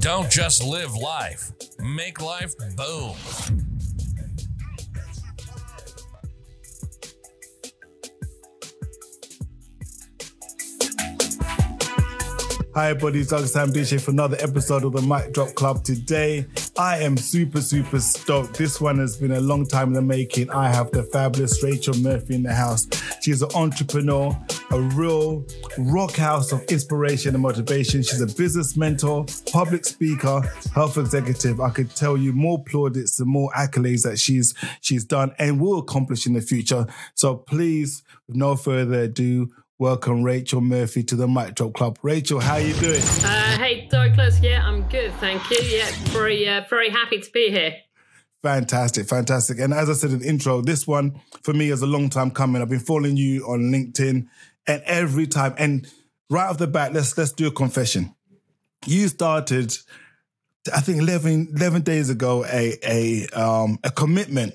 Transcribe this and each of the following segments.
Don't just live life, make life boom. Hi everybody, it's Douglas Hammond D'Shay for another episode of the Mic Drop Club. Today, I am super stoked. This one has been a long time in the making. I have the fabulous Rachel Murphy in the house. She's an entrepreneur, a real rock house of inspiration and motivation. She's a business mentor, public speaker, health executive. I could tell you more plaudits and more accolades that she's done and will accomplish in the future. So please, with no further ado, welcome Rachel Murphy to the Mic Drop Club. Rachel, how are you doing? Hey Douglas, yeah, I'm good, thank you. Yeah, very happy to be here. Fantastic. And as I said in the intro, this one for me is a long time coming. I've been following you on LinkedIn, and every time, and right off the bat, let's do a confession. You started, I think 11 days ago, a commitment,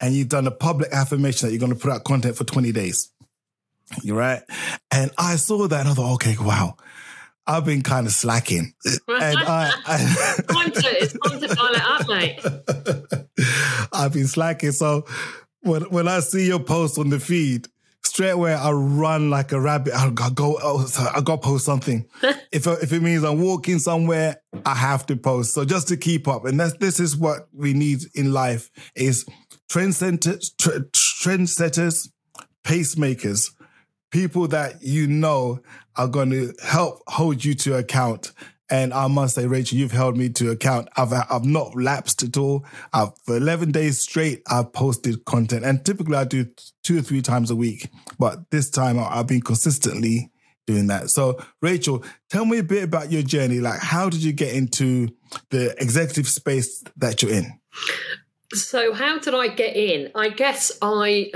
and you've done a public affirmation that you're going to put out content for 20 days. You're right. And I saw that and I thought, okay, wow, I've been kind of slacking. And it's time to dial it up, mate. I've been slacking. So when I see your post on the feed, straight away I run like a rabbit. I got to post something. if it means I'm walking somewhere, I have to post. So just to keep up. And this is what we need in life is trendsetters, pacemakers, people that you know are going to help hold you to account. And I must say, Rachel, you've held me to account. I've not lapsed at all. For 11 days straight, I've posted content. And typically I do 2 or 3 times a week. But this time I've been consistently doing that. So, Rachel, tell me a bit about your journey. Like, how did you get into the executive space that you're in? So how did I get in? I guess I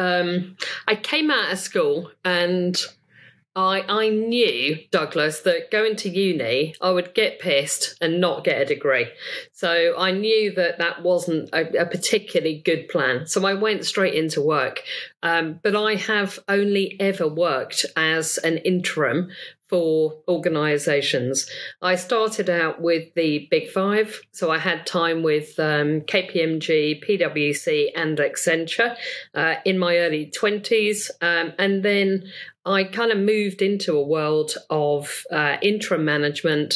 came out of school and I knew, Douglas, that going to uni, I would get pissed and not get a degree. So I knew that wasn't a particularly good plan. So I went straight into work. But I have only ever worked as an interim for organisations. I started out with the Big Five, so I had time with KPMG, PwC and Accenture in my early 20s, and then I kind of moved into a world of interim management,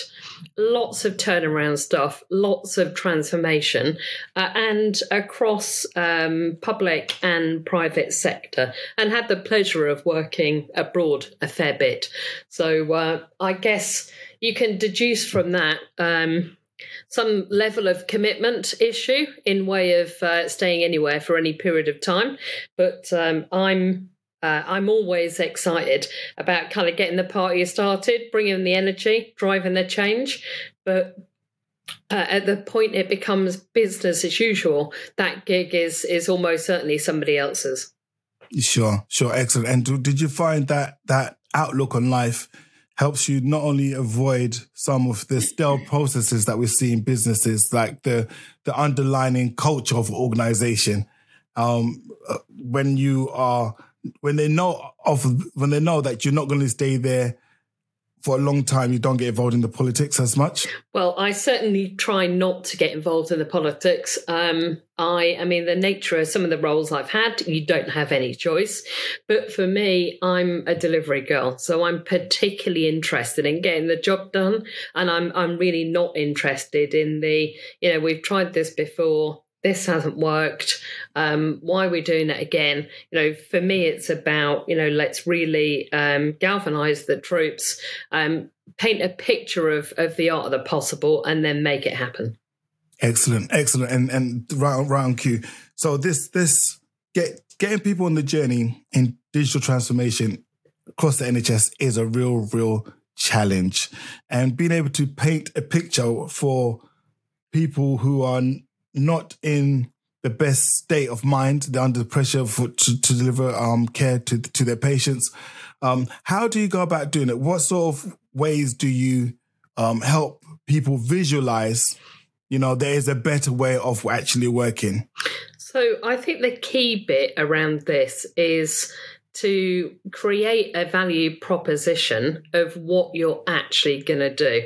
lots of turnaround stuff, lots of transformation, and across public and private sector, and had the pleasure of working abroad a fair bit. So I guess you can deduce from that some level of commitment issue in way of staying anywhere for any period of time. But I'm always excited about kind of getting the party started, bringing the energy, driving the change. But at the point it becomes business as usual, that gig is almost certainly somebody else's. Sure. Excellent. And did you find that outlook on life helps you not only avoid some of the stale processes that we see in businesses, like the underlying culture of organization, when they know that you're not going to stay there for a long time, you don't get involved in the politics as much? Well, I certainly try not to get involved in the politics. I mean, the nature of some of the roles I've had, you don't have any choice. But for me, I'm a delivery girl, so I'm particularly interested in getting the job done. And I'm really not interested in the, you know, we've tried this before. this hasn't worked. Why are we doing that again? You know, for me, it's about, you know, let's really galvanise the troops, paint a picture of the art of the possible, and then make it happen. Excellent, excellent, and right on cue. So this getting people on the journey in digital transformation across the NHS is a real challenge, and being able to paint a picture for people who are not in the best state of mind, they're under pressure to deliver care to their patients. How do you go about doing it? What sort of ways do you help people visualize? You know, there is a better way of actually working. So I think the key bit around this is to create a value proposition of what you're actually going to do,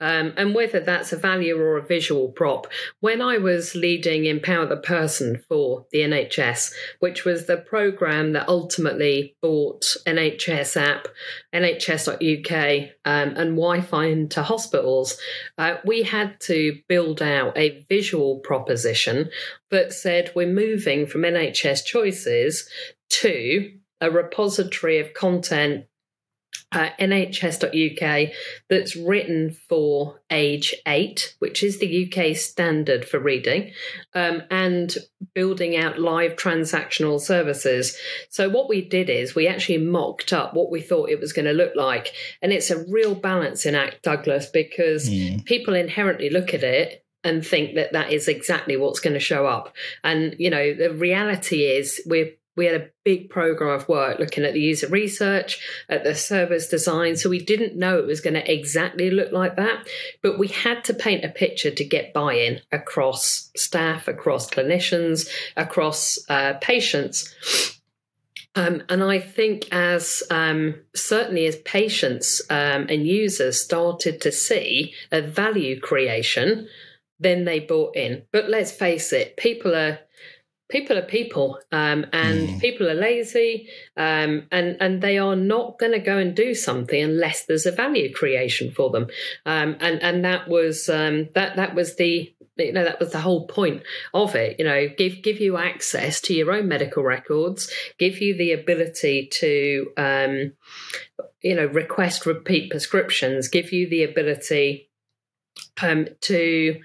and whether that's a value or a visual prop. When I was leading Empower the Person for the NHS, which was the programme that ultimately brought NHS app, NHS.uk and Wi-Fi into hospitals, we had to build out a visual proposition that said we're moving from NHS choices to a repository of content, NHS.uk, that's written for age 8, which is the UK standard for reading, and building out live transactional services. So what we did is we actually mocked up what we thought it was going to look like. And it's a real balancing act, Douglas, because people inherently look at it and think that that is exactly what's going to show up. And, you know, the reality is we had a big program of work looking at the user research, at the service design. So we didn't know it was going to exactly look like that, but we had to paint a picture to get buy-in across staff, across clinicians, across patients. And I think as certainly as patients and users started to see a value creation, then they bought in. But let's face it, people are people and people are lazy and they are not going to go and do something unless there's a value creation for them. And that was the whole point of it. You know, give you access to your own medical records, give you the ability to, you know, request repeat prescriptions, give you the ability to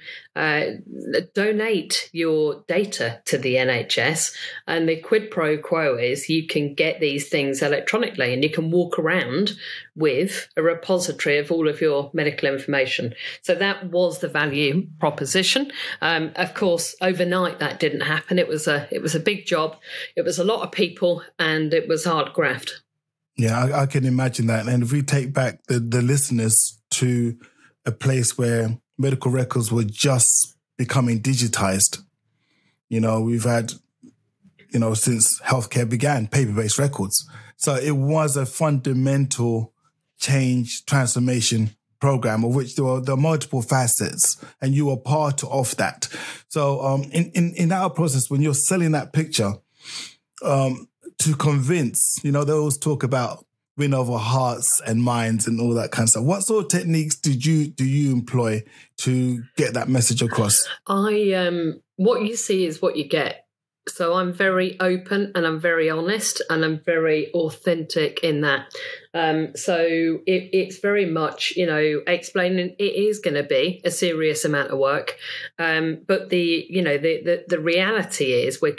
donate your data to the NHS. And the quid pro quo is you can get these things electronically and you can walk around with a repository of all of your medical information. So that was the value proposition. Of course, overnight that didn't happen. It was a big job. It was a lot of people and it was hard graft. Yeah, I can imagine that. And if we take back the listeners to a place where medical records were just becoming digitized. You know, we've had, you know, since healthcare began, paper-based records. So it was a fundamental change transformation program of which there are multiple facets and you are part of that. So in our process, when you're selling that picture, to convince, you know, they always talk about win over hearts and minds and all that kind of stuff. What sort of techniques do you employ to get that message across? What you see is what you get. So I'm very open and I'm very honest and I'm very authentic in that. So it's very much, you know, explaining it is going to be a serious amount of work. But the, you know, the reality is we're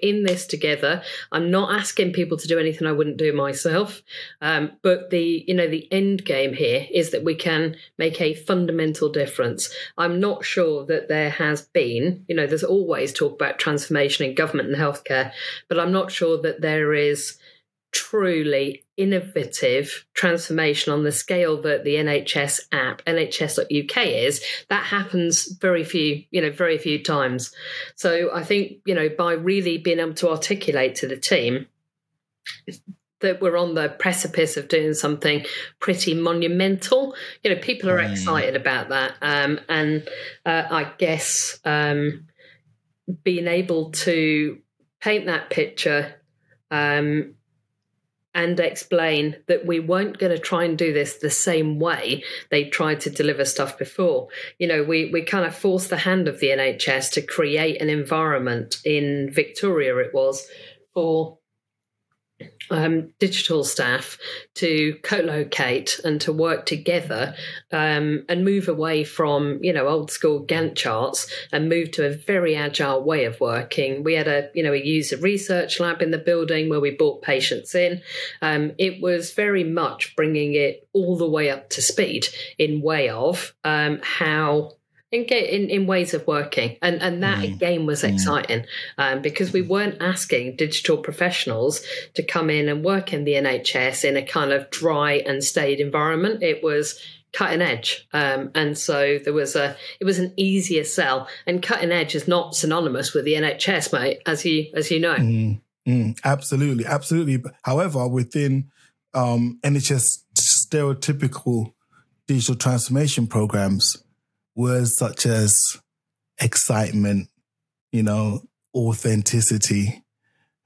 in this together. I'm not asking people to do anything I wouldn't do myself. But the, you know, the end game here is that we can make a fundamental difference. I'm not sure that there has been, you know, there's always talk about transformation in government and healthcare, but I'm not sure that there is truly innovative transformation on the scale that the NHS app, NHS.uk is, that happens very few times. So I think, you know, by really being able to articulate to the team that we're on the precipice of doing something pretty monumental, you know, people are excited about that. I guess being able to paint that picture and explain that we weren't going to try and do this the same way they tried to deliver stuff before. You know, we kind of forced the hand of the NHS to create an environment in Victoria, it was, for digital staff to co-locate and to work together and move away from, you know, old school Gantt charts and move to a very agile way of working. We had a user research lab in the building where we brought patients in. It was very much bringing it all the way up to speed in way of how in ways of working. And that, again, was exciting because we weren't asking digital professionals to come in and work in the NHS in a kind of dry and staid environment. It was cutting edge. And so it was an easier sell. And cutting edge is not synonymous with the NHS, mate, as you know. Absolutely. Absolutely. However, within NHS stereotypical digital transformation programs, words such as excitement, you know, authenticity,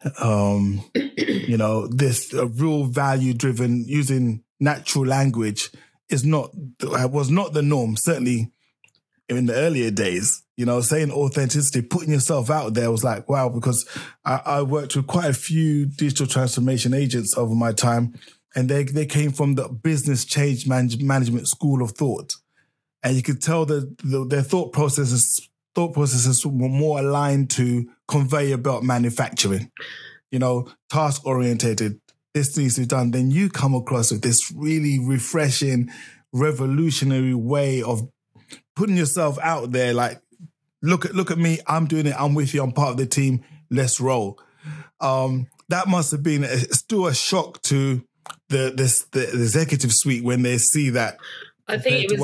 you know, this real value driven, using natural language was not the norm, certainly in the earlier days. You know, saying authenticity, putting yourself out there was like, wow, because I worked with quite a few digital transformation agents over my time, and they came from the business change management school of thought. And you could tell that their thought processes were more aligned to conveyor belt manufacturing, you know, task orientated. This needs to be done. Then you come across with this really refreshing, revolutionary way of putting yourself out there. Like, look at me. I'm doing it. I'm with you. I'm part of the team. Let's roll. That must have been still a shock to the executive suite when they see that. I think it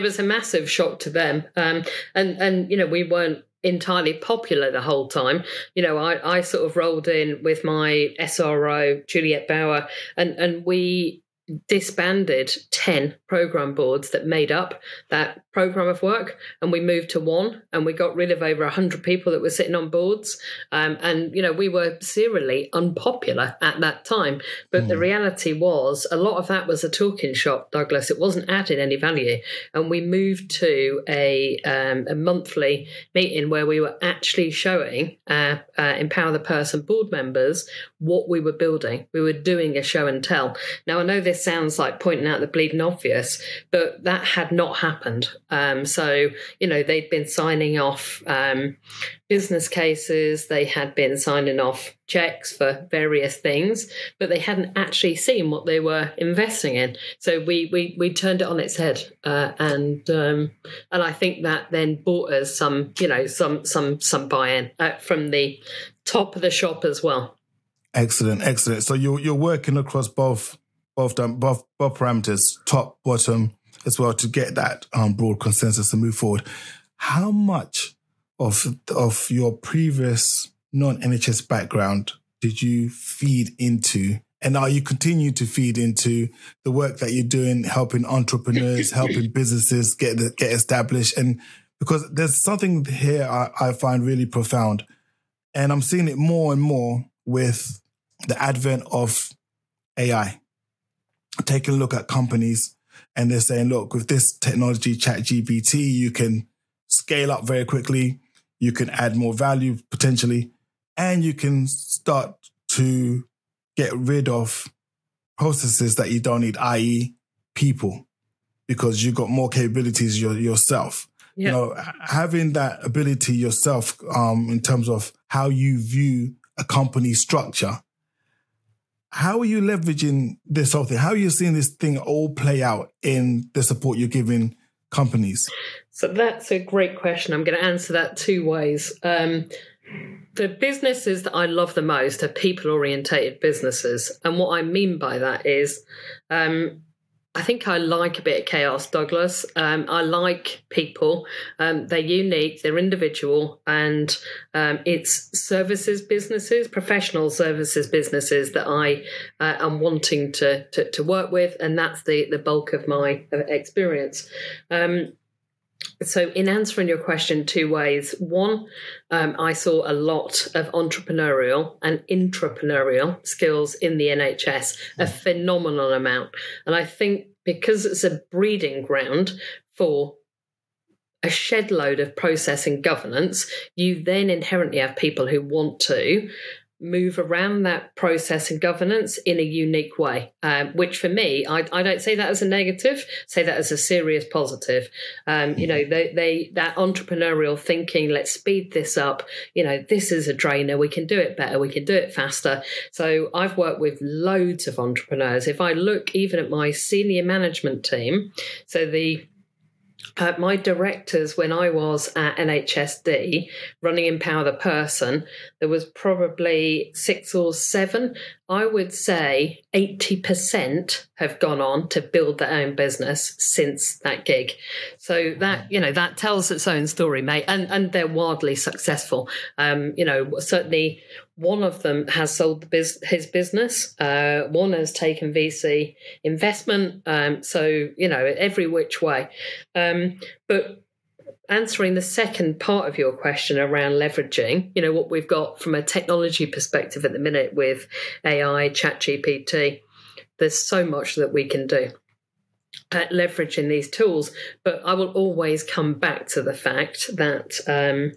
was a massive shock to them. And, you know, we weren't entirely popular the whole time. You know, I sort of rolled in with my SRO, Juliet Bauer, and we disbanded 10 program boards that made up that program of work, and we moved to one, and we got rid of over 100 people that were sitting on boards. And, you know, we were serially unpopular at that time. But the reality was a lot of that was a talking shop, Douglas. It wasn't adding any value. And we moved to a monthly meeting where we were actually showing Empower the Person board members what we were building. We were doing a show and tell. Now, I know this sounds like pointing out the bleeding obvious, but that had not happened. So, you know, they'd been signing off business cases, they had been signing off checks for various things, but they hadn't actually seen what they were investing in. So we turned it on its head, and I think that then bought us some buy-in from the top of the shop as well. Excellent. So you're working across both parameters, top, bottom, as well, to get that broad consensus and move forward. How much of your previous non-NHS background did you feed into, and are you continuing to feed into the work that you're doing, helping entrepreneurs, helping businesses get established? And because there's something here I find really profound, and I'm seeing it more and more with the advent of AI. Taking a look at companies, and they're saying, look, with this technology, ChatGPT, you can scale up very quickly, you can add more value potentially, and you can start to get rid of processes that you don't need, i.e. people, because you've got more capabilities yourself. Yeah. You know, having that ability yourself in terms of how you view a company structure, how are you leveraging this whole thing? How are you seeing this thing all play out in the support you're giving companies? So that's a great question. I'm going to answer that two ways. The businesses that I love the most are people-orientated businesses. And what I mean by that is I think I like a bit of chaos, Douglas. I like people. They're unique, they're individual, and it's services businesses, professional services businesses that I am wanting to work with, and that's the bulk of my experience. So in answering your question two ways, one, I saw a lot of entrepreneurial and intrapreneurial skills in the NHS, a phenomenal amount. And I think because it's a breeding ground for a shed load of process and governance, you then inherently have people who want to move around that process and governance in a unique way, which for me, I don't say that as a negative, say that as a serious positive. You know, they that entrepreneurial thinking, let's speed this up. You know, this is a drainer. We can do it better. We can do it faster. So I've worked with loads of entrepreneurs. If I look even at my senior management team, so the my directors, when I was at NHSD running Empower the Person, there was probably 6 or 7. I would say 80% have gone on to build their own business since that gig. So that, you know, that tells its own story, mate. And they're wildly successful. You know, certainly one of them has sold his business. One has taken VC investment. So, you know, every which way. But answering the second part of your question around leveraging, you know, what we've got from a technology perspective at the minute with AI, ChatGPT, there's so much that we can do at leveraging these tools. But I will always come back to the fact that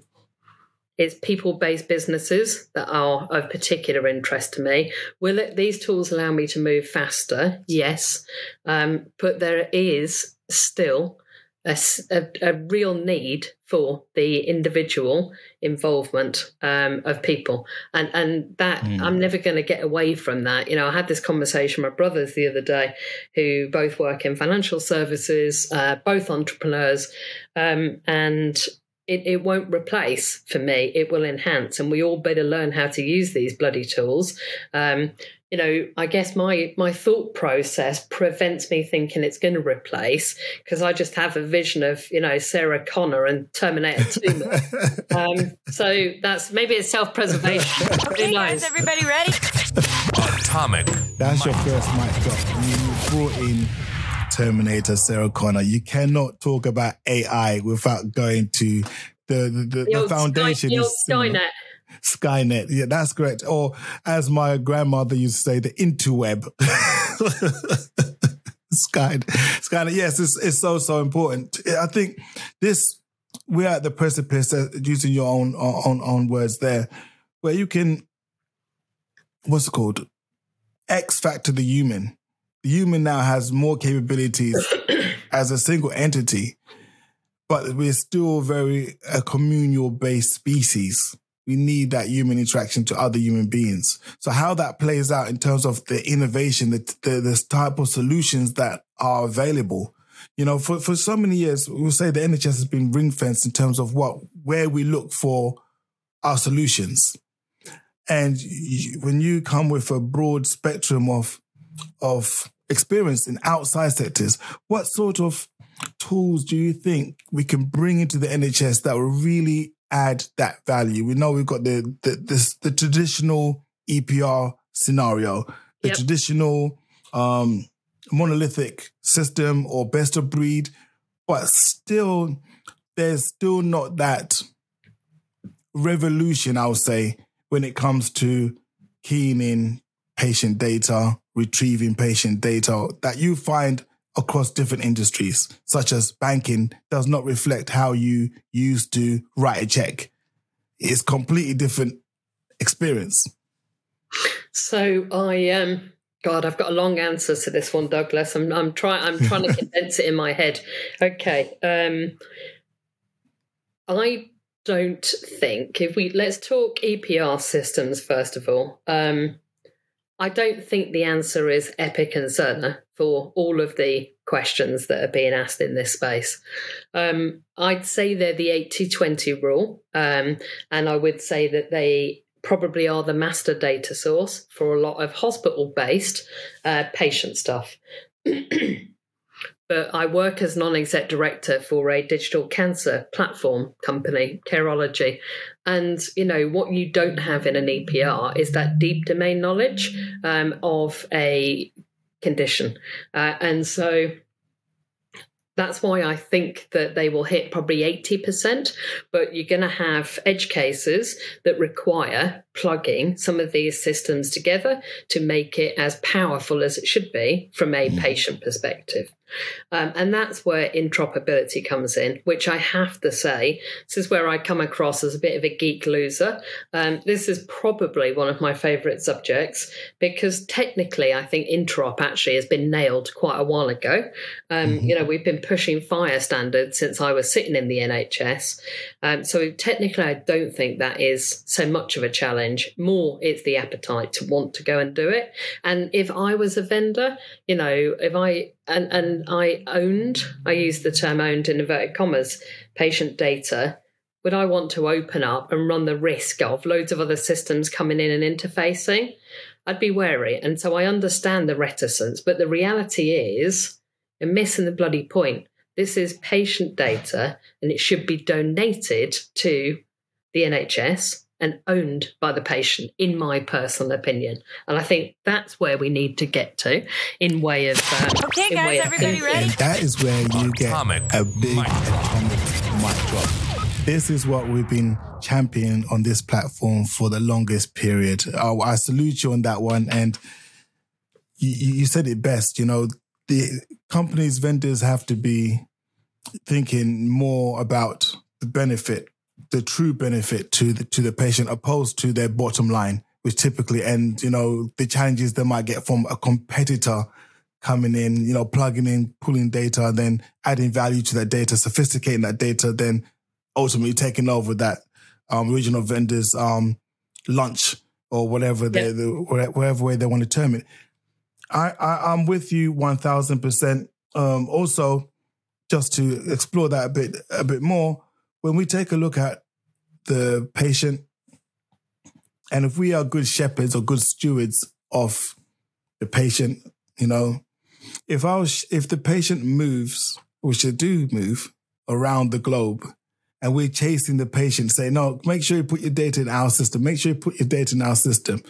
it's people-based businesses that are of particular interest to me. Will these tools allow me to move faster? Yes. But there is still a real need for the individual involvement of people. And that I'm never going to get away from that. You know, I had this conversation with my brothers the other day, who both work in financial services, both entrepreneurs, and it won't replace for me. It will enhance, and we all better learn how to use these bloody tools. You know, I guess my thought process prevents me thinking it's going to replace, because I just have a vision of, you know, Sarah Connor and Terminator 2. So that's maybe it's self-preservation. Okay, guys, everybody ready? Atomic. That's your first mic drop. You brought in Terminator, Sarah Connor. You cannot talk about AI without going to the foundation. Skynet. Skynet. Yeah, that's correct. Or as my grandmother used to say, the interweb. Skynet. Yes, it's so important. I think this, we're at the precipice, using your own words there, where you can, what's it called? X factor the human. The human now has more capabilities as a single entity, but we're still very a communal-based species. We need that human interaction to other human beings. So how that plays out in terms of the innovation, the type of solutions that are available. You know, for so many years, we'll say the NHS has been ring-fenced in terms of where we look for our solutions. And when you come with a broad spectrum of experience in outside sectors, what sort of tools do you think we can bring into the NHS that will really add that value? We know we've got the traditional EPR scenario, the traditional monolithic system or best of breed, but still, there's still not that revolution, I would say, when it comes to keying in patient data, retrieving patient data that you find across different industries, such as banking, does not reflect how you used to write a check. It's a completely different experience. So I've got a long answer to this one, Douglas. I'm trying to condense it in my head. Okay. I don't think let's talk EPR systems first of all. I don't think the answer is Epic and Cerner for all of the questions that are being asked in this space. I'd say they're the 80-20 rule, and I would say that they probably are the master data source for a lot of hospital-based patient stuff. But I work as non-exec director for a digital cancer platform company, Careology. And, you know, what you don't have in an EPR is that deep domain knowledge of a condition. And so That's why I think that they will hit probably 80%, but you're going to have edge cases that require plugging some of these systems together to make it as powerful as it should be from a patient perspective. And that's where interoperability comes in, which I have to say, this is where I come across as a bit of a geek loser. This is probably one of my favourite subjects because technically I think interop actually has been nailed quite a while ago. You know, we've been pushing FHIR standards since I was sitting in the NHS. So technically I don't think that is so much of a challenge. More it's the appetite to want to go and do it. And if I was a vendor, you know, if I use the term owned in inverted commas, patient data, would I want to open up and run the risk of loads of other systems coming in and interfacing? I'd be wary. And so I understand the reticence, but the reality is you're missing the bloody point. This is patient data and it should be donated to the NHS and owned by the patient, in my personal opinion. And I think that's where we need to get to in way of... okay, in guys, way everybody of ready? That is where you get a big atomic mic drop. This is what we've been championing on this platform for the longest period. I salute you on that one. And you said it best, you know, the companies, vendors have to be thinking more about the benefit, the true benefit to the patient, opposed to their bottom line, which typically, and you know, the challenges they might get from a competitor coming in, you know, plugging in, pulling data, then adding value to that data, sophisticating that data, then ultimately taking over that original vendor's lunch or whatever whatever way they want to term it. I'm with you 1,000%. Also, just to explore that a bit more. When we take a look at the patient, and if we are good shepherds or good stewards of the patient, you know, if the patient moves, which they do move around the globe, and we're chasing the patient, say, no, make sure you put your data in our system. Make sure you put your data in our system.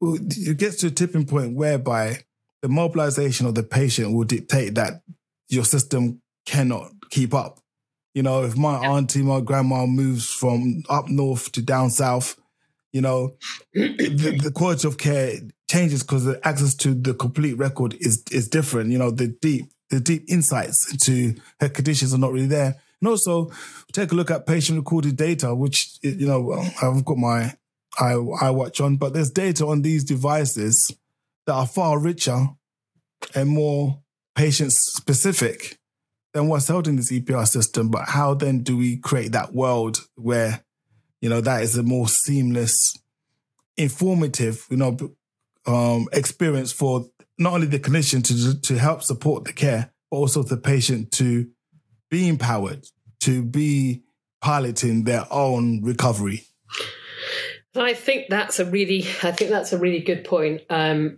Well, it gets to a tipping point whereby the mobilization of the patient will dictate that your system cannot keep up. You know, if my auntie, my grandma moves from up north to down south, you know, the quality of care changes because the access to the complete record is different. You know, the deep insights into her conditions are not really there. And also, take a look at patient-recorded data, which, you know, I've got my iWatch on, but there's data on these devices that are far richer and more patient-specific than what's held in this EPR system. But how then do we create that world where, you know, that is a more seamless, informative, you know, experience for not only the clinician to help support the care, but also the patient to be empowered, to be piloting their own recovery. I think that's a really good point. And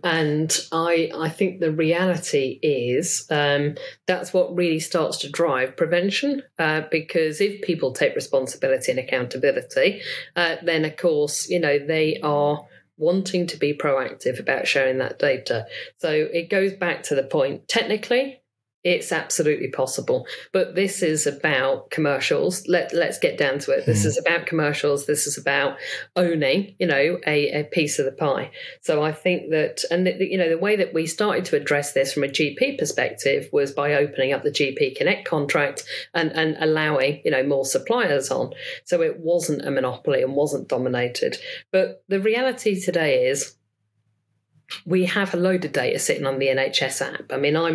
I think the reality is that's what really starts to drive prevention, because if people take responsibility and accountability, then, of course, you know, they are wanting to be proactive about sharing that data. So it goes back to the point, technically, it's absolutely possible. But this is about commercials. Let's get down to it. This is about commercials. This is about owning, you know, a piece of the pie. So I think that, and you know, the way that we started to address this from a GP perspective was by opening up the GP Connect contract and allowing, you know, more suppliers on. So it wasn't a monopoly and wasn't dominated. But the reality today is, we have a load of data sitting on the NHS app. I mean, I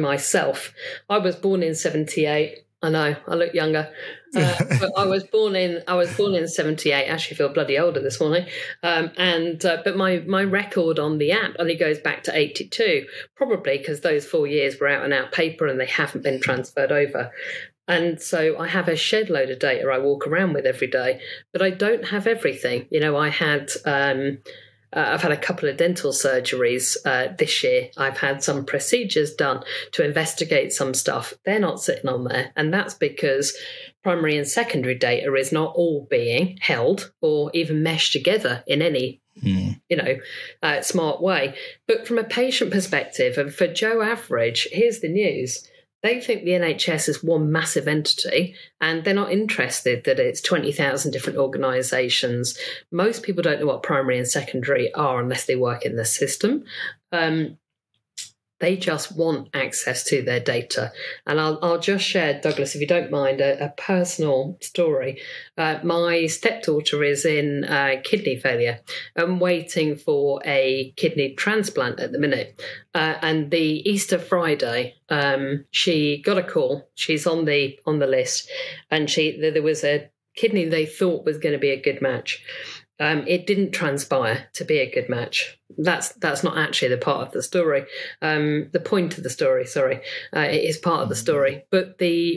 was born in 78. I know I look younger, but I was born in 78. I actually feel bloody older this morning. But my record on the app only goes back to 82, probably because those 4 years were out and out paper and they haven't been transferred over. And so I have a shed load of data I walk around with every day, but I don't have everything. You know, I had. I've had a couple of dental surgeries this year. I've had some procedures done to investigate some stuff. They're not sitting on there. And that's because primary and secondary data is not all being held or even meshed together in any, you know, smart way. But from a patient perspective, and for Joe Average, here's the news. They think the NHS is one massive entity, and they're not interested that it's 20,000 different organisations. Most people don't know what primary and secondary are unless they work in the system. They just want access to their data. And I'll just share, Douglas, if you don't mind, a personal story. My stepdaughter is in kidney failure. I'm waiting for a kidney transplant at the minute. And the Easter Friday, she got a call. She's on the list. And there was a kidney they thought was going to be a good match. It didn't transpire to be a good match. That's not actually the part of the story. The point of the story, sorry, it is part of the story. But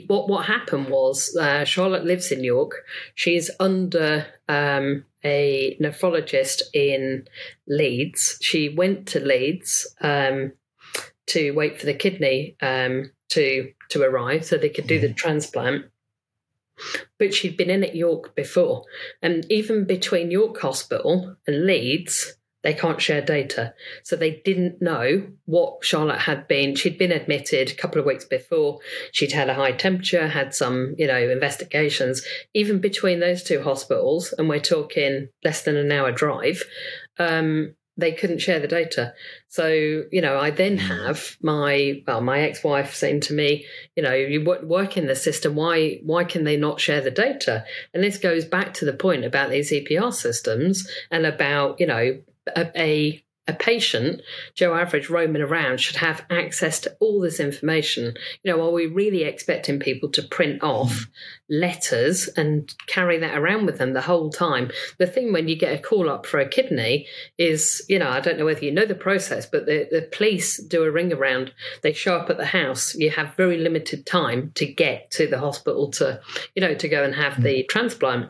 what happened was Charlotte lives in York. She's under a nephrologist in Leeds. She went to Leeds to wait for the kidney to arrive so they could do the transplant. But she'd been in at York before. And even between York Hospital and Leeds, they can't share data. So they didn't know what Charlotte had been. She'd been admitted a couple of weeks before. She'd had a high temperature, had some, investigations. Even between those two hospitals, and we're talking less than an hour drive, they couldn't share the data. So, I then have my ex-wife saying to me, you work in the system, why can they not share the data? And this goes back to the point about these EPR systems and about, a patient, Joe Average, roaming around should have access to all this information. Are we really expecting people to print off letters and carry that around with them the whole time? The thing when you get a call up for a kidney is, I don't know whether you know the process, but the police do a ring around. They show up at the house. You have very limited time to get to the hospital to, to go and have the transplant.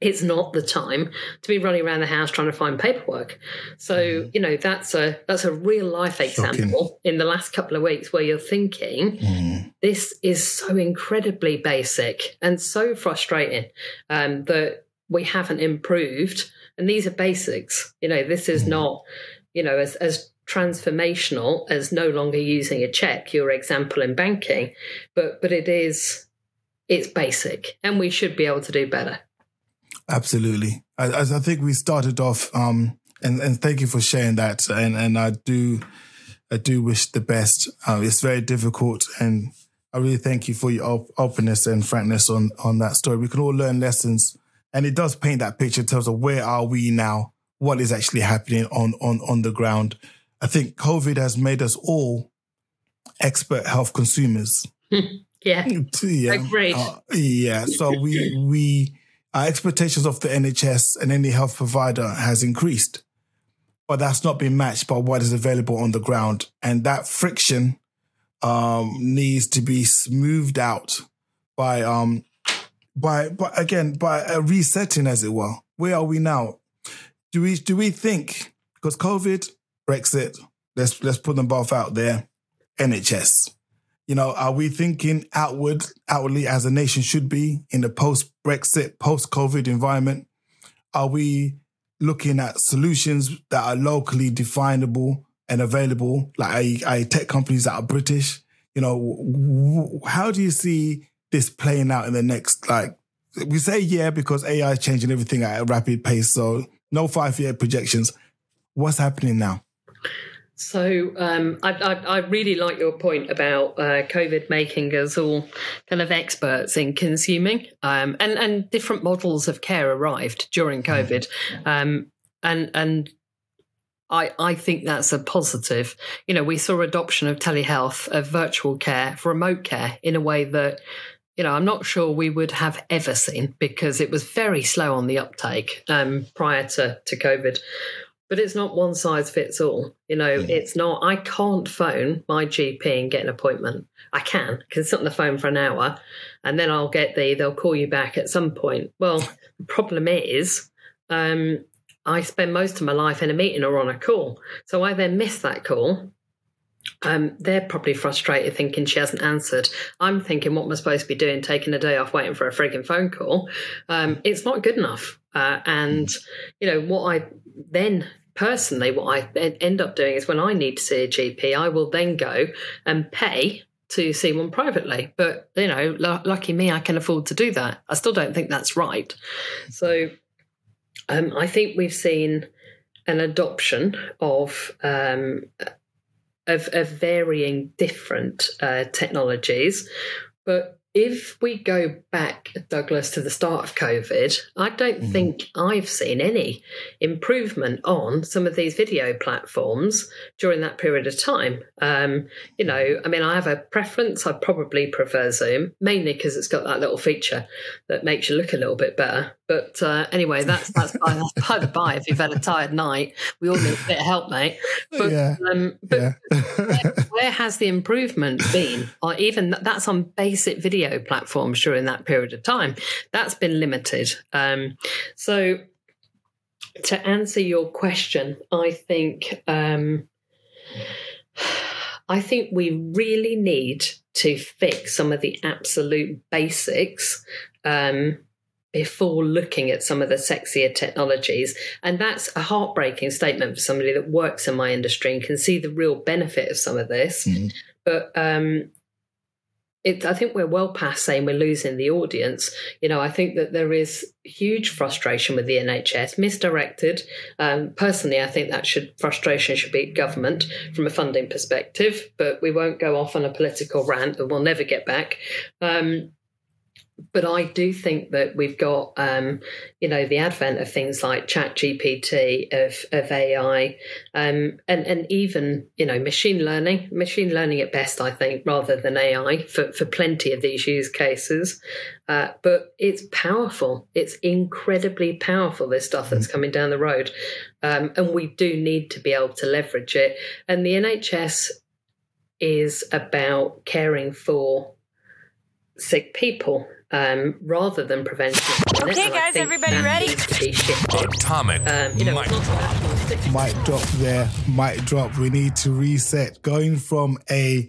It's not the time to be running around the house trying to find paperwork. So, that's a real life example in the last couple of weeks where you're thinking this is so incredibly basic and so frustrating that we haven't improved. And these are basics. This is not, as transformational as no longer using a check, your example in banking, but it's basic and we should be able to do better. Absolutely. As I think we started off, and thank you for sharing that. And I do wish the best. It's very difficult. And I really thank you for your openness and frankness on that story. We can all learn lessons. And it does paint that picture in terms of where are we now? What is actually happening on the ground? I think COVID has made us all expert health consumers. Yeah. Agreed. So we our expectations of the NHS and any health provider has increased, but that's not been matched by what is available on the ground. And that friction needs to be smoothed out by a resetting, as it were. Where are we now? Do we think, because COVID, Brexit, let's put them both out there, NHS. Are we thinking outwardly as a nation should be in the post-Brexit, post-COVID environment? Are we looking at solutions that are locally definable and available, like tech companies that are British? How do you see this playing out in the next, we say because AI is changing everything at a rapid pace, so no 5-year projections. What's happening now? So I really like your point about COVID making us all kind of experts in consuming and different models of care arrived during COVID. I think that's a positive. We saw adoption of telehealth, of virtual care, of remote care in a way that I'm not sure we would have ever seen because it was very slow on the uptake prior to COVID. But it's not one size fits all. It's not, I can't phone my GP and get an appointment. I can, because it's on the phone for an hour, and then I'll get they'll call you back at some point. Well, the problem is I spend most of my life in a meeting or on a call. So I then miss that call. They're probably frustrated thinking she hasn't answered. I'm thinking, what am I supposed to be doing, taking a day off waiting for a freaking phone call? It's not good enough. What I end up doing is when I need to see a GP, I will then go and pay to see one privately. But, you know, lucky me, I can afford to do that. I still don't think that's right. So I think we've seen an adoption of varying different technologies. But if we go back, Douglas, to the start of COVID, I don't think I've seen any improvement on some of these video platforms during that period of time. You know, I mean, I have a preference. I probably prefer Zoom, mainly because it's got that little feature that makes you look a little bit better. But anyway, that's by the by. If you've had a tired night, we all need a bit of help, mate. But, where has the improvement been? Or even that's on basic video platforms during that period of time. That's been limited. So to answer your question, I think we really need to fix some of the absolute basics before looking at some of the sexier technologies. And that's a heartbreaking statement for somebody that works in my industry and can see the real benefit of some of this. But I think we're well past saying we're losing the audience. You know, I think that there is huge frustration with the NHS, misdirected. Personally, I think that frustration should be government from a funding perspective, but we won't go off on a political rant and we'll never get back. But I do think that we've got, you know, the advent of things like ChatGPT, of AI, and even, you know, machine learning at best, I think, rather than AI for plenty of these use cases. But it's powerful. It's incredibly powerful, this stuff that's coming down the road. And we do need to be able to leverage it. And the NHS is about caring for sick people, rather than prevention. Okay, guys, everybody ready? Atomic. Mic drop there. Mic drop. We need to reset. Going from a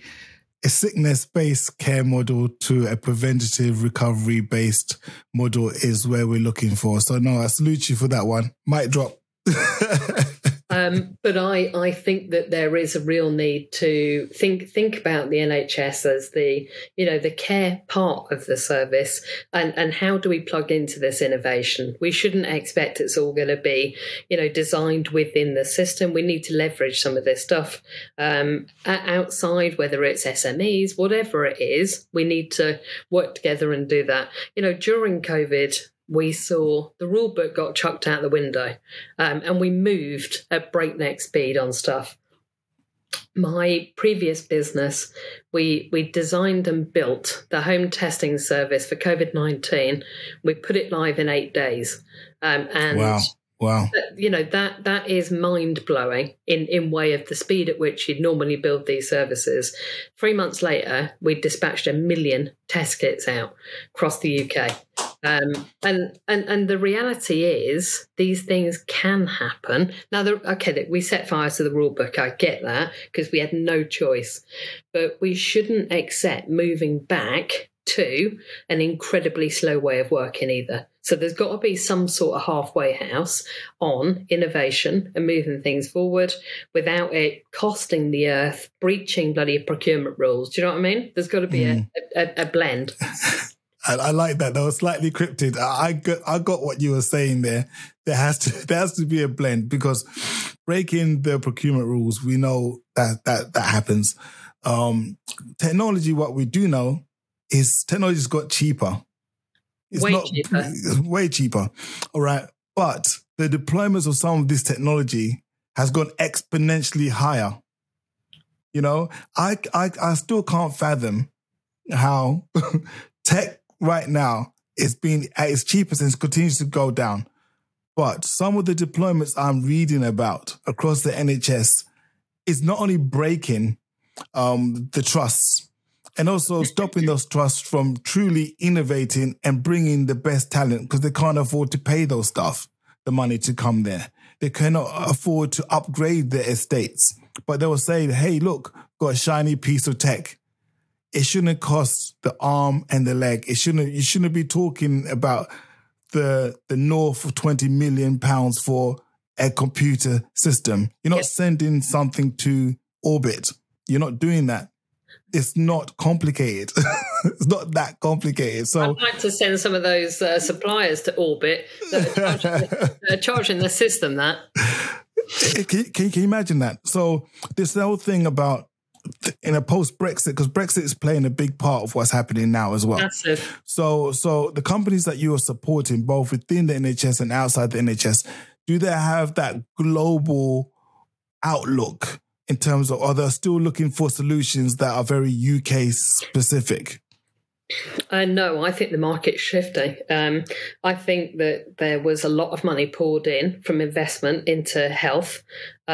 sickness-based care model to a preventative recovery-based model is where we're looking for. So, no, I salute you for that one. Mic drop. But I think that there is a real need to think about the NHS as the, you know, the care part of the service, and how do we plug into this innovation? We shouldn't expect it's all going to be, you know, designed within the system. We need to leverage some of this stuff outside, whether it's SMEs, whatever it is. We need to work together and do that. You know, during COVID, we saw the rule book got chucked out the window, and we moved at breakneck speed on stuff. My previous business, we designed and built the home testing service for COVID-19. We put it live in 8 days. Wow. You know, that is mind-blowing in way of the speed at which you'd normally build these services. 3 months later, we dispatched 1 million test kits out across the UK. And the reality is these things can happen. Now, we set fire to the rule book. I get that because we had no choice. But we shouldn't accept moving back to an incredibly slow way of working either. So there's got to be some sort of halfway house on innovation and moving things forward without it costing the earth, breaching bloody procurement rules. Do you know what I mean? There's got to be a blend. I like that. That was slightly cryptic. I got what you were saying there. There has to be a blend, because breaking the procurement rules, we know that happens. Technology, what we do know is technology's got cheaper. Way cheaper. All right. But the deployments of some of this technology has gone exponentially higher. You know, I still can't fathom how tech right now is being at its cheapest and it continues to go down. But some of the deployments I'm reading about across the NHS is not only breaking the trusts, and also stopping those trusts from truly innovating and bringing the best talent, because they can't afford to pay those staff the money to come there. They cannot afford to upgrade their estates. But they will say, hey, look, got a shiny piece of tech. It shouldn't cost the arm and the leg. You shouldn't be talking about the north of £20 million for a computer system. You're not sending something to orbit. You're not doing that. It's not complicated. It's not that complicated. So I'd like to send some of those suppliers to Orbit that are charging the system that. Can you imagine that? So this whole thing about in a post-Brexit, because Brexit is playing a big part of what's happening now as well. That's it. So the companies that you are supporting, both within the NHS and outside the NHS, do they have that global outlook in terms of, are they still looking for solutions that are very UK specific? No, I think the market's shifting. I think that there was a lot of money poured in from investment into health by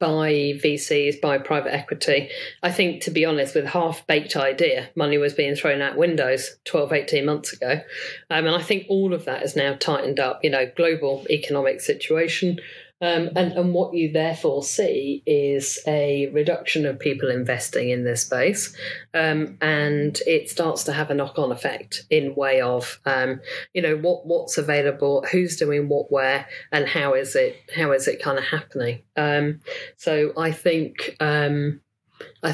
VCs, by private equity. I think, to be honest, with half-baked idea, money was being thrown out windows 12, 18 months ago. And I think all of that is now tightened up, you know, global economic situation. And what you therefore see is a reduction of people investing in this space, and it starts to have a knock-on effect in way of, you know, what's available, who's doing what, where, and how is it kind of happening. So I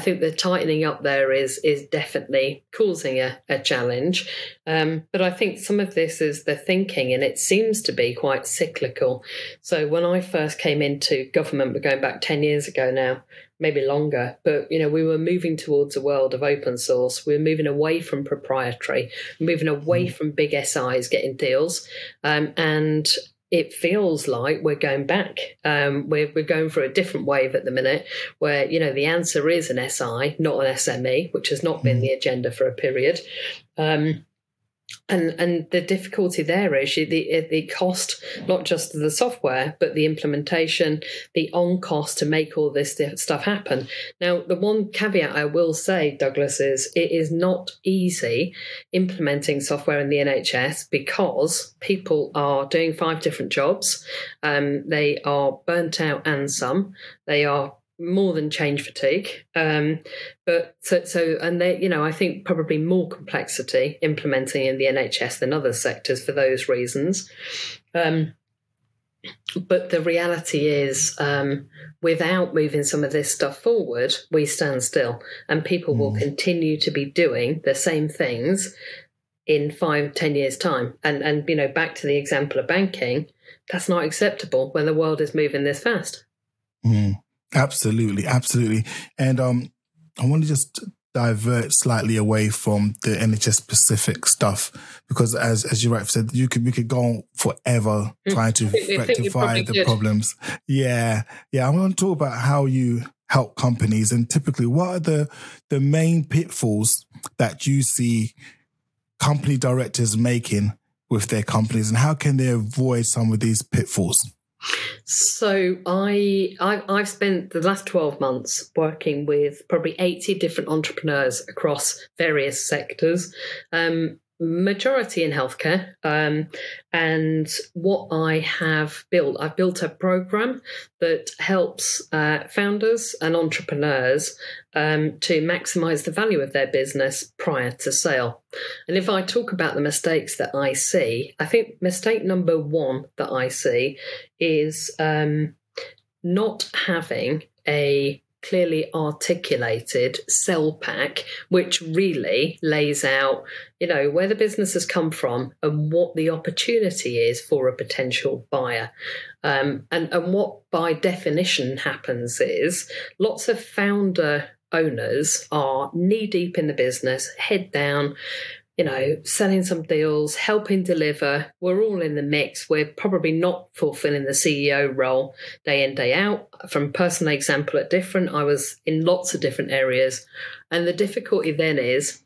think the tightening up there is definitely causing a challenge. But I think some of this is the thinking, and it seems to be quite cyclical. So when I first came into government, we're going back 10 years ago now, maybe longer, but, you know, we were moving towards a world of open source. We were moving away from proprietary, moving away from big SIs getting deals. And it feels like we're going back. We're going for a different wave at the minute where, you know, the answer is an SI, not an SME, which has not been the agenda for a period. And the difficulty there is the cost, not just of the software, but the implementation, the on-cost to make all this stuff happen. Now, the one caveat I will say, Douglas, is it is not easy implementing software in the NHS because people are doing 5 different jobs. They are burnt out and some. They are more than change fatigue. But you know, I think probably more complexity implementing in the NHS than other sectors for those reasons. But the reality is, without moving some of this stuff forward, we stand still, and people will continue to be doing the same things in 5-10 years' time. And, you know, back to the example of banking, that's not acceptable when the world is moving this fast. Mm. Absolutely, absolutely. And I want to just divert slightly away from the NHS specific stuff, because as you rightly said, we could go on forever trying to rectify the problems. Yeah. I want to talk about how you help companies, and typically what are the main pitfalls that you see company directors making with their companies, and how can they avoid some of these pitfalls? So I've spent the last 12 months working with probably 80 different entrepreneurs across various sectors, majority in healthcare. And what I have built, I've built a program that helps founders and entrepreneurs to maximize the value of their business prior to sale. And if I talk about the mistakes that I see, I think mistake number 1 that I see is not having a clearly articulated sell pack, which really lays out, you know, where the business has come from and what the opportunity is for a potential buyer. And what by definition happens is lots of founder owners are knee deep in the business, head down, you know, selling some deals, helping deliver. We're all in the mix. We're probably not fulfilling the CEO role day in, day out. From personal example at different, I was in lots of different areas. And the difficulty then is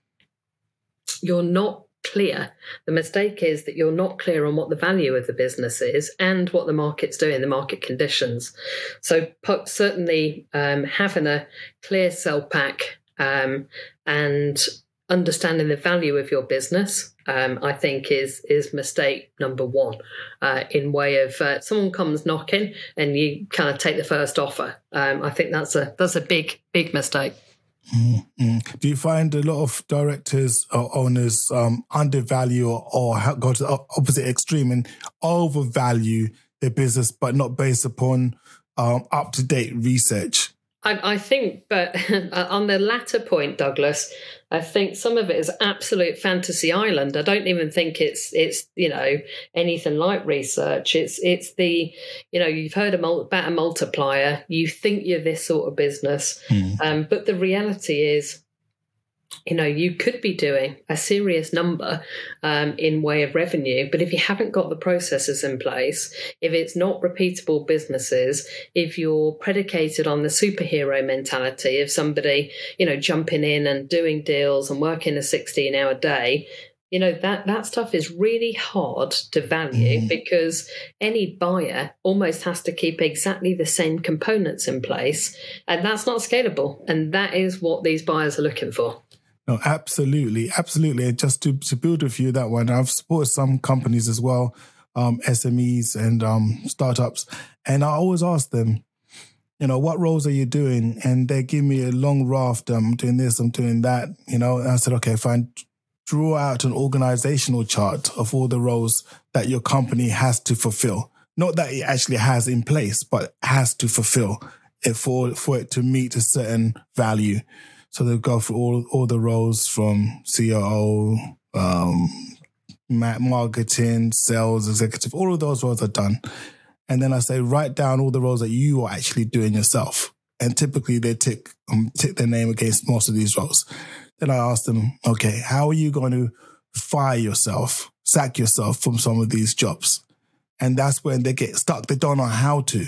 you're not clear. The mistake is that you're not clear on what the value of the business is and what the market's doing, the market conditions. So certainly having a clear sell pack and understanding the value of your business, I think, is mistake number 1. In way of someone comes knocking and you kind of take the first offer. I think that's a big mistake. Mm-hmm. Do you find a lot of directors or owners undervalue or go to the opposite extreme and overvalue their business, but not based upon up to date research? I think, but on the latter point, Douglas, I think some of it is absolute fantasy island. I don't even think it's you know, anything like research. It's the, you know, you've heard about a multiplier. You think you're this sort of business. Mm. But the reality is, you know, you could be doing a serious number in way of revenue, but if you haven't got the processes in place, if it's not repeatable businesses, if you're predicated on the superhero mentality of somebody, you know, jumping in and doing deals and working a 16-hour day, you know, that stuff is really hard to value because any buyer almost has to keep exactly the same components in place, and that's not scalable. And that is what these buyers are looking for. No, absolutely. Absolutely. Just to build with you that one, I've supported some companies as well, SMEs and startups. And I always ask them, you know, what roles are you doing? And they give me a long raft. I'm doing this, I'm doing that, you know. And I said, okay, fine. Draw out an organizational chart of all the roles that your company has to fulfill. Not that it actually has in place, but has to fulfill it for it to meet a certain value. So they'll go through all the roles from COO, marketing, sales, executive, all of those roles are done. And then I say, write down all the roles that you are actually doing yourself. And typically they tick their name against most of these roles. Then I ask them, okay, how are you going to fire yourself, sack yourself from some of these jobs? And that's when they get stuck. They don't know how to.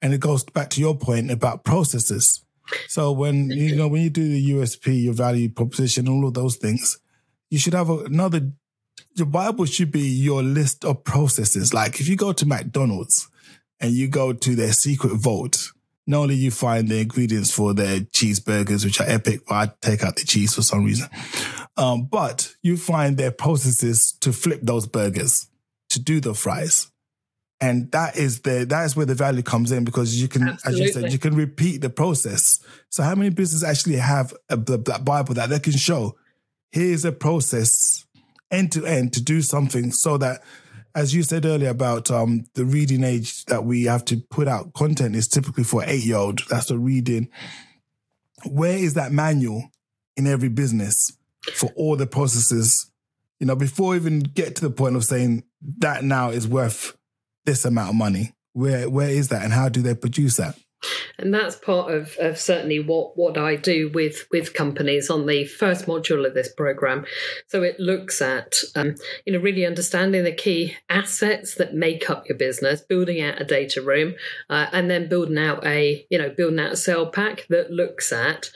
And it goes back to your point about processes. So when you know when you do the USP, your value proposition, all of those things, you should have another. Your Bible should be your list of processes. Like if you go to McDonald's and you go to their secret vault, not only you find the ingredients for their cheeseburgers, which are epic, but I take out the cheese for some reason. But you find their processes to flip those burgers, to do the fries. And that is where the value comes in, because you can, absolutely, as you said, you can repeat the process. So how many businesses actually have a black Bible that they can show? Here's a process end to end to do something, so that, as you said earlier about the reading age that we have to put out content is typically for 8-year-old. That's the reading. Where is that manual in every business for all the processes? You know, before even get to the point of saying that now is worth this amount of money. Where is that, and how do they produce that? And that's part of certainly what I do with companies on the first module of this program. So it looks at, you know, really understanding the key assets that make up your business, building out a data room, and then building out a sale pack that looks at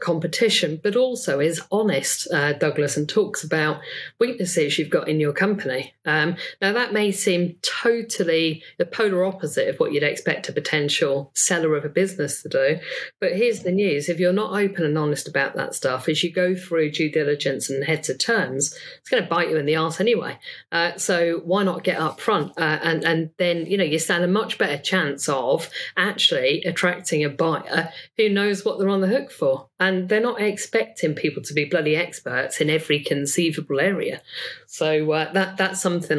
competition, but also is honest, Douglas, and talks about weaknesses you've got in your company. Now that may seem totally the polar opposite of what you'd expect a potential seller of a business to do. But here's the news. If you're not open and honest about that stuff, as you go through due diligence and head to terms, it's going to bite you in the arse anyway. So why not get up front? And then, you know, you stand a much better chance of actually attracting a buyer who knows what they're on the hook for. And they're not expecting people to be bloody experts in every conceivable area. So that's something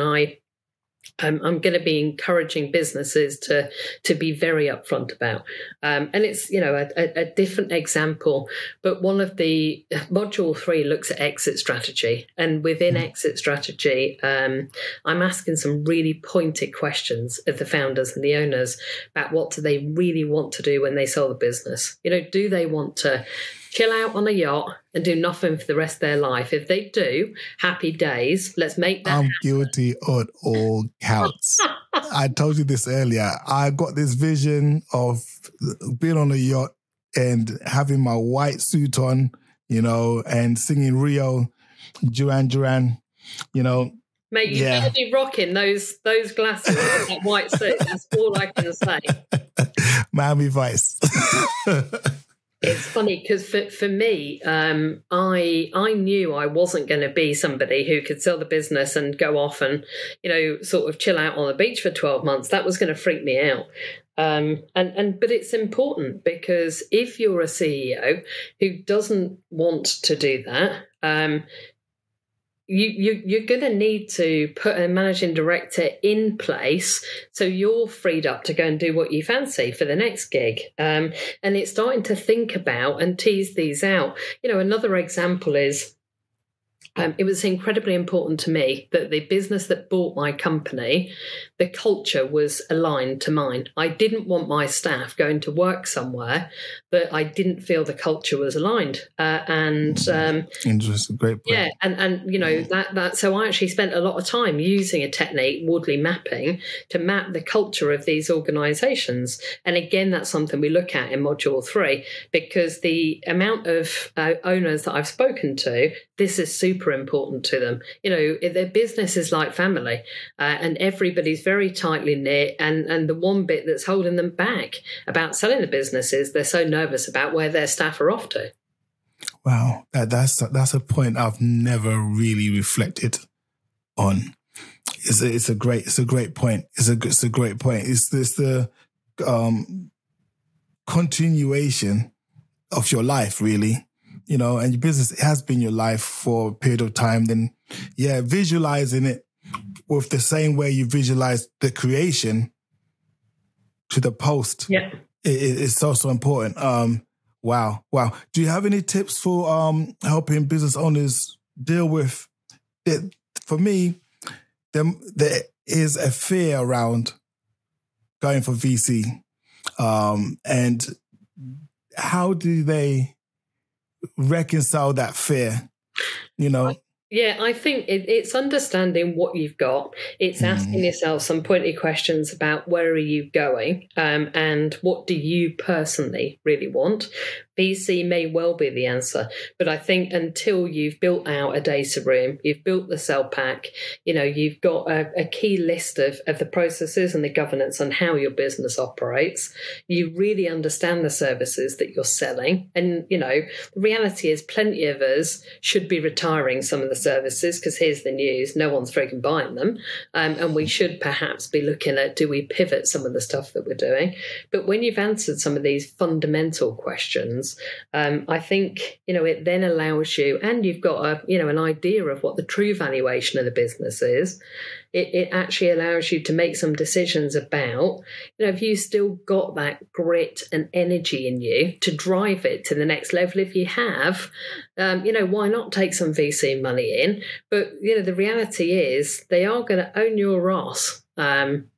I'm going to be encouraging businesses to be very upfront about. And it's, you know, a different example, but one of the module 3 looks at exit strategy. And within exit strategy, I'm asking some really pointed questions of the founders and the owners about what do they really want to do when they sell the business. You know, do they want to chill out on a yacht and do nothing for the rest of their life? If they do, happy days. Let's make that happen. I'm guilty on all counts. I told you this earlier. I got this vision of being on a yacht and having my white suit on, you know, and singing Rio, Duran Duran, you know. Mate, you better be rocking those glasses and that white suit. That's all I can say. Miami Vice. It's funny because for me, I knew I wasn't going to be somebody who could sell the business and go off and, you know, sort of chill out on the beach for 12 months. That was going to freak me out. But it's important, because if you're a CEO who doesn't want to do that, you're going to need to put a managing director in place so you're freed up to go and do what you fancy for the next gig. And it's starting to think about and tease these out. You know, another example is it was incredibly important to me that the business that bought my company, the culture was aligned to mine. I didn't want my staff going to work somewhere that I didn't feel the culture was aligned. Interesting, great point. Yeah, and you know that. So I actually spent a lot of time using a technique, Wardley Mapping, to map the culture of these organisations. And again, that's something we look at in Module 3, because the amount of owners that I've spoken to, this is super important to them. You know, their business is like family, and everybody's very tightly knit. And the one bit that's holding them back about selling the business is they're so nervous about where their staff are off to. Wow, that's a point I've never really reflected on. It's a great point. It's a great point. It's the continuation of your life, really. You know, and your business, it has been your life for a period of time. Then, yeah, visualizing it with the same way you visualize the creation to the post. Yeah, it's so important. Wow. Do you have any tips for helping business owners deal with it? For me, there is a fear around going for VC, and how do they reconcile that fear, you know? Yeah, I think it's understanding what you've got. It's asking yourself some pointy questions about where are you going, and what do you personally really want. VC may well be the answer, but I think until you've built out a data room, you've built the cell pack, you know, you've got a key list of the processes and the governance on how your business operates, you really understand the services that you're selling. And, you know, the reality is plenty of us should be retiring some of the services, because here's the news, no one's freaking buying them, and we should perhaps be looking at, do we pivot some of the stuff that we're doing? But when you've answered some of these fundamental questions, I think, you know, it then allows you, and you've got a, you know, an idea of what the true valuation of the business is. It actually allows you to make some decisions about, you know, have you still got that grit and energy in you to drive it to the next level? If you have, you know, why not take some VC money in? But, you know, the reality is they are going to own your ass.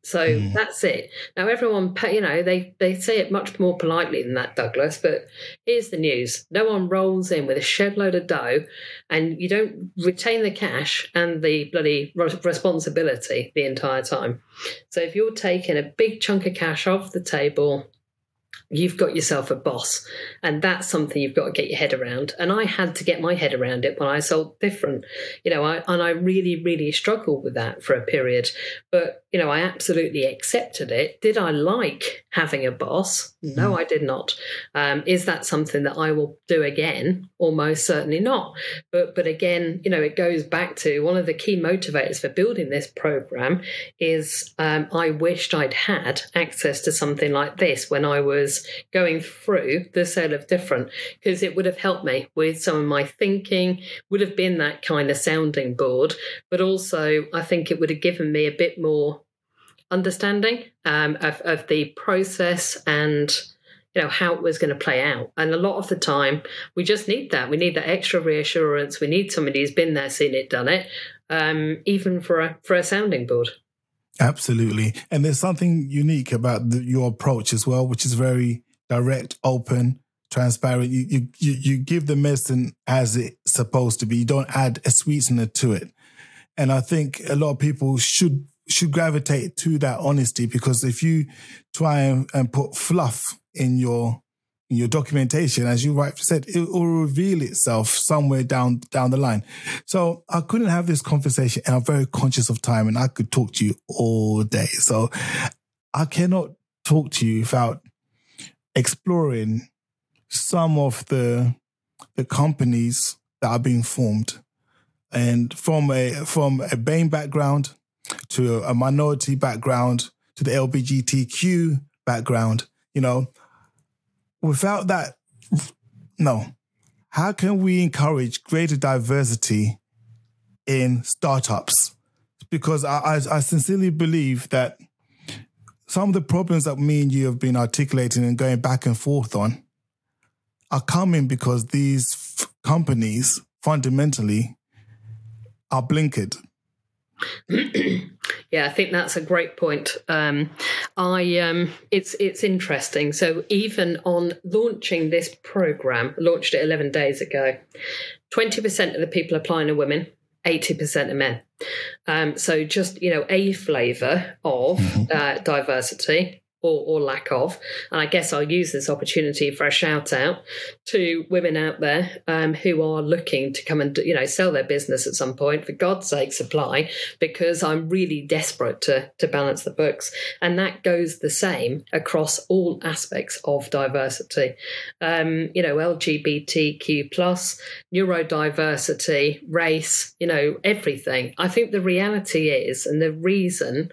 So that's it. Now, everyone, you know, they say it much more politely than that, Douglas, but here's the news. No one rolls in with a shed load of dough and you don't retain the cash and the bloody responsibility the entire time. So if you're taking a big chunk of cash off the table, you've got yourself a boss, and that's something you've got to get your head around. And I had to get my head around it when I sold Different, you know, I really, really struggled with that for a period, but, you know, I absolutely accepted it. Did I like having a boss? No, I did not. Is that something that I will do again? Almost certainly not. But again, you know, it goes back to one of the key motivators for building this program is I wished I'd had access to something like this when I was going through the sale of Different, because it would have helped me with some of my thinking, would have been that kind of sounding board, but also I think it would have given me a bit more understanding of the process and, you know, how it was going to play out. And a lot of the time we just need that. We need that extra reassurance. We need somebody who's been there, seen it, done it, even for a sounding board. Absolutely. And there's something unique about your approach as well, which is very direct, open, transparent. You give the medicine as it's supposed to be. You don't add a sweetener to it. And I think a lot of people should gravitate to that honesty, because if you try and put fluff in your documentation, as you rightly said, it will reveal itself somewhere down the line. So I couldn't have this conversation, and I'm very conscious of time, and I could talk to you all day. So I cannot talk to you without exploring some of the companies that are being formed. And from a BAME background to a minority background to the LGBTQ background, you know, without that, no. How can we encourage greater diversity in startups, because I sincerely believe that some of the problems that me and you have been articulating and going back and forth on are coming because these companies fundamentally are blinkered. Yeah, I think that's a great point. It's interesting. So even on launching this program, launched it 11 days ago, 20% of the people applying are women, 80% are men. So just, a flavour of diversity. Or lack of. And I guess I'll use this opportunity for a shout out to women out there who are looking to come and, sell their business at some point. For God's sake, apply, because I'm really desperate to balance the books. And that goes the same across all aspects of diversity. LGBTQ+, neurodiversity, race, everything. I think the reality is, and the reason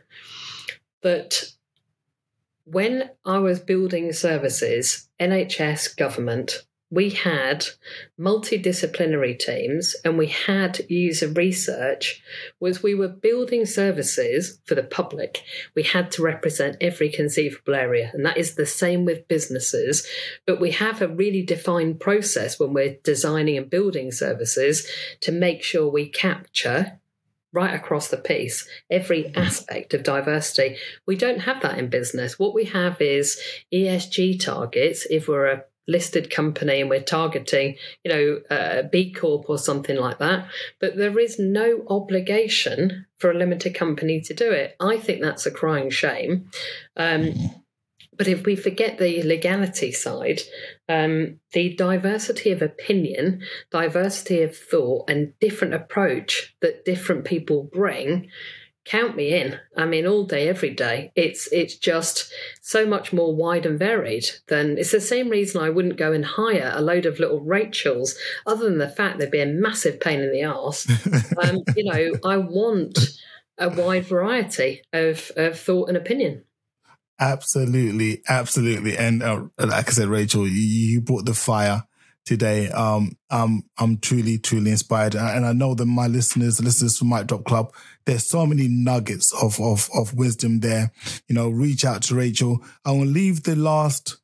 that when I was building services, NHS government, we had multidisciplinary teams and we had user research, was we were building services for the public. We had to represent every conceivable area, and that is the same with businesses. But we have a really defined process when we're designing and building services to make sure we capture right across the piece every aspect of diversity. We don't have that in business. What we have is ESG targets. If we're a listed company and we're targeting, B Corp or something like that, but there is no obligation for a limited company to do it. I think that's a crying shame. But if we forget the legality side, the diversity of opinion, diversity of thought, and different approach that different people bring, count me in. I mean, all day, every day. It's just so much more wide and varied than, it's the same reason I wouldn't go and hire a load of little Rachels, other than the fact they'd be a massive pain in the arse. I want a wide variety of thought and opinion. Absolutely, absolutely. And like I said, Rachel, you brought the fire today. I'm truly, truly inspired. And I know that my listeners from Mic Drop Club, there's so many nuggets of wisdom there. Reach out to Rachel. I will leave the last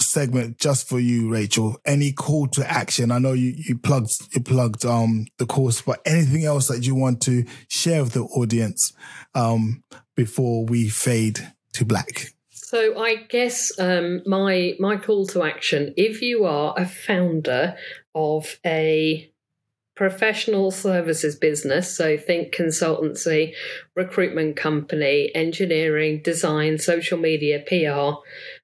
segment just for you, Rachel. Any call to action? I know you plugged the course, but anything else that you want to share with the audience before we fade to black? So I guess my call to action, if you are a founder of a professional services business, so think consultancy, recruitment company, engineering, design, social media, PR,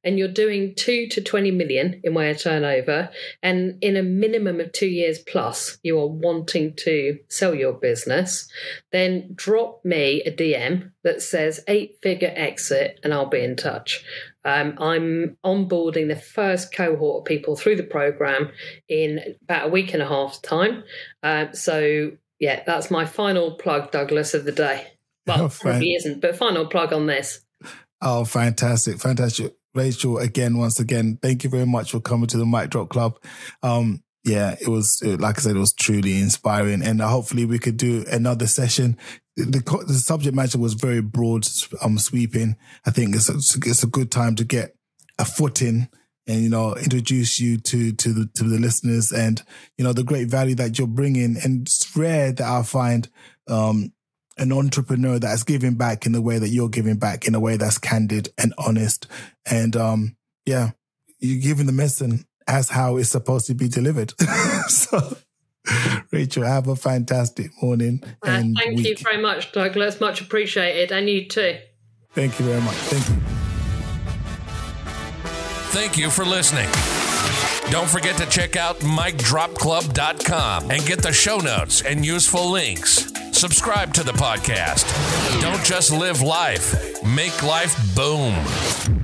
and you're doing 2 to 20 million in way of turnover, and in a minimum of 2 years plus, you are wanting to sell your business, then drop me a DM that says 8-figure exit and I'll be in touch. I'm onboarding the first cohort of people through the program in about a week and a half's time. So, that's my final plug, Douglas, of the day. Well, probably isn't, but final plug on this. Oh, fantastic. Fantastic. Rachel, once again, thank you very much for coming to the Mic Drop Club. It was, like I said, it was truly inspiring. And hopefully we could do another session. The subject matter was very broad, sweeping. I think it's a good time to get a foot in and, introduce you to the listeners and, the great value that you're bringing. And it's rare that I find, an entrepreneur that's giving back in the way that you're giving back, in a way that's candid and honest. And, you're giving the medicine as how it's supposed to be delivered. So, Rachel, have a fantastic morning. Thank you very much, Douglas. Much appreciated. And you too. Thank you very much. Thank you. Thank you for listening. Don't forget to check out micdropclub.com and get the show notes and useful links. Subscribe to the podcast. Don't just live life, make life boom.